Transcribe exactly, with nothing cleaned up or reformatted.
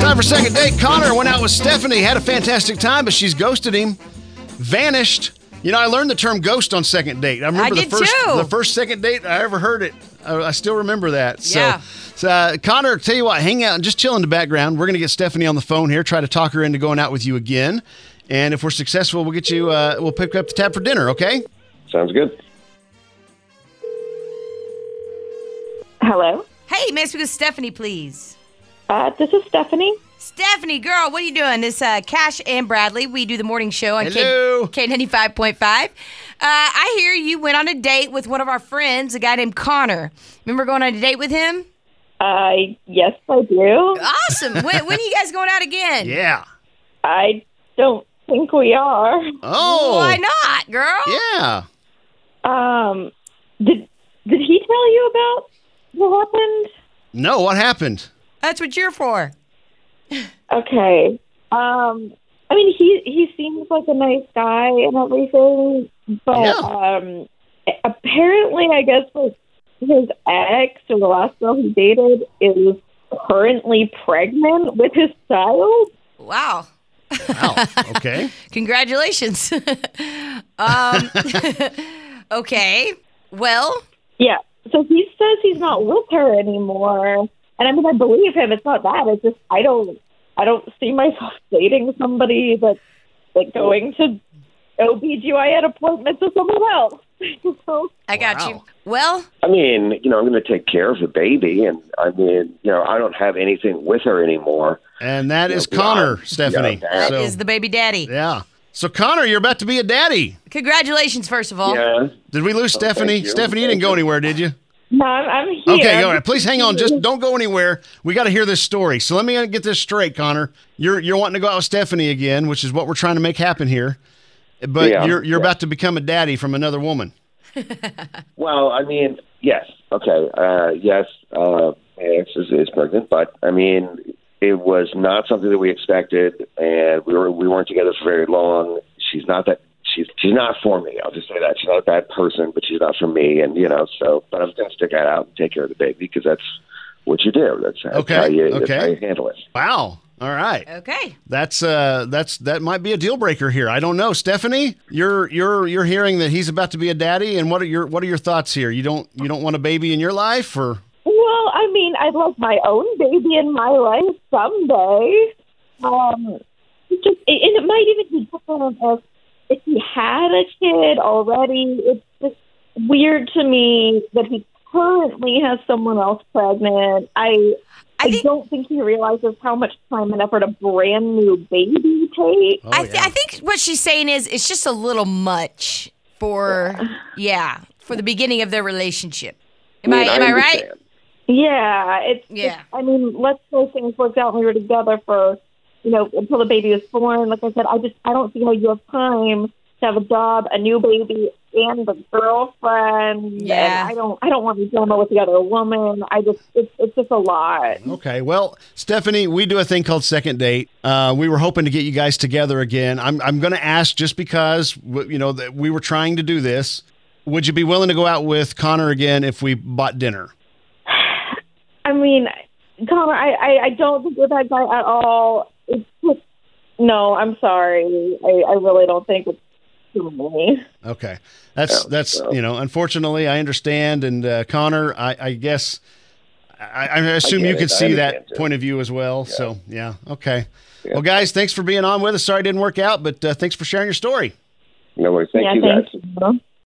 It's time for second date. Connor went out with Stephanie, had a fantastic time, but she's ghosted him, vanished. You know, I learned the term ghost on second date. I remember I the first too. the first second date I ever heard it. I, I still remember that. So, yeah. so uh, Connor, tell you what, hang out and just chill in the background. We're going to get Stephanie on the phone here, try to talk her into going out with you again. And if we're successful, we'll get you uh, we'll pick up the tab for dinner, okay? Sounds good. Hello? Hey, may I speak with Stephanie, please? Uh, this is Stephanie. Stephanie, girl, what are you doing? This uh, Cash and Bradley. We do the morning show on K ninety five point five. I hear you went on a date with one of our friends, a guy named Connor. Remember going on a date with him? Uh, yes, I do. Awesome. when, when are you guys going out again? Yeah. I don't think we are. Oh. Why not, girl? Yeah. Um, did did he tell you about what happened? No, what happened? That's what you're for. Okay. Um, I mean, he he seems like a nice guy and everything, but yeah. um, apparently, I guess like his ex or the last girl he dated is currently pregnant with his child. Wow. Wow. Okay. Congratulations. um. Okay. Well. Yeah. So he says he's not with her anymore. And I mean, I believe him. It's not that. It's just I don't, I don't see myself dating somebody that's like going to O B G Y N appointments with someone else. So, I got wow. you. Well, I mean, you know, I'm going to take care of the baby, and I mean, you know, I don't have anything with her anymore. And that you is know, Connor, God, Stephanie. God, that so, is the baby daddy. Yeah. So Connor, you're about to be a daddy. Congratulations, first of all. Yeah. Did we lose oh, Stephanie? You. Stephanie, you didn't go anywhere, did you? No, I'm here. Okay, all right. Please hang on. Just don't go anywhere. We got to hear this story. So let me get this straight, Connor. You're you're wanting to go out with Stephanie again, which is what we're trying to make happen here. But yeah, you're you're yeah. about to become a daddy from another woman. Well, I mean, yes. Okay. Uh, yes, uh, Alex is, is pregnant, but I mean, it was not something that we expected, and we were we weren't together for very long. She's not that. She's, she's not for me. I'll just say that. She's not a bad person, but she's not for me. And, you know, so, but I'm going to stick that out and take care of the baby because that's what you do. That's, that's, okay. how, you, okay. that's how you handle it. Wow. All right. Okay. That's, uh, that's, that might be a deal breaker here. I don't know. Stephanie, you're, you're, you're hearing that he's about to be a daddy. And what are your, what are your thoughts here? You don't, you don't want a baby in your life or? Well, I mean, I'd love my own baby in my life someday. Um, just, and it might even be different as, if he had a kid already, it's just weird to me that he currently has someone else pregnant. I I, I think, don't think he realizes how much time and effort a brand new baby takes. Oh, I, th- yeah. I think what she's saying is it's just a little much for yeah, yeah for the beginning of their relationship. Am I, mean, I am I, I right? Yeah, it's yeah. It's, I mean, let's say things worked out and we were together for. You know, until the baby is born, like I said, I just, I don't see how you have time to have a job, a new baby, and a girlfriend. Yeah. And I don't, I don't want to drama with the other woman. I just, it's, it's just a lot. Okay. Well, Stephanie, we do a thing called second date. Uh, we were hoping to get you guys together again. I'm, I'm going to ask just because, you know, that we were trying to do this. Would you be willing to go out with Connor again if we bought dinner? I mean, Connor, I, I, I don't think we're that guy at all. It's just, no, I'm sorry. I, I really don't think it's too many. Okay. That's, yeah, that's so. You know, unfortunately, I understand. And uh, Connor, I, I guess, I, I assume I you could see that too. Point of view as well. Yeah. So, yeah. Okay. Yeah. Well, guys, thanks for being on with us. Sorry it didn't work out, but uh, thanks for sharing your story. No worries. Thank yeah, you, guys. You.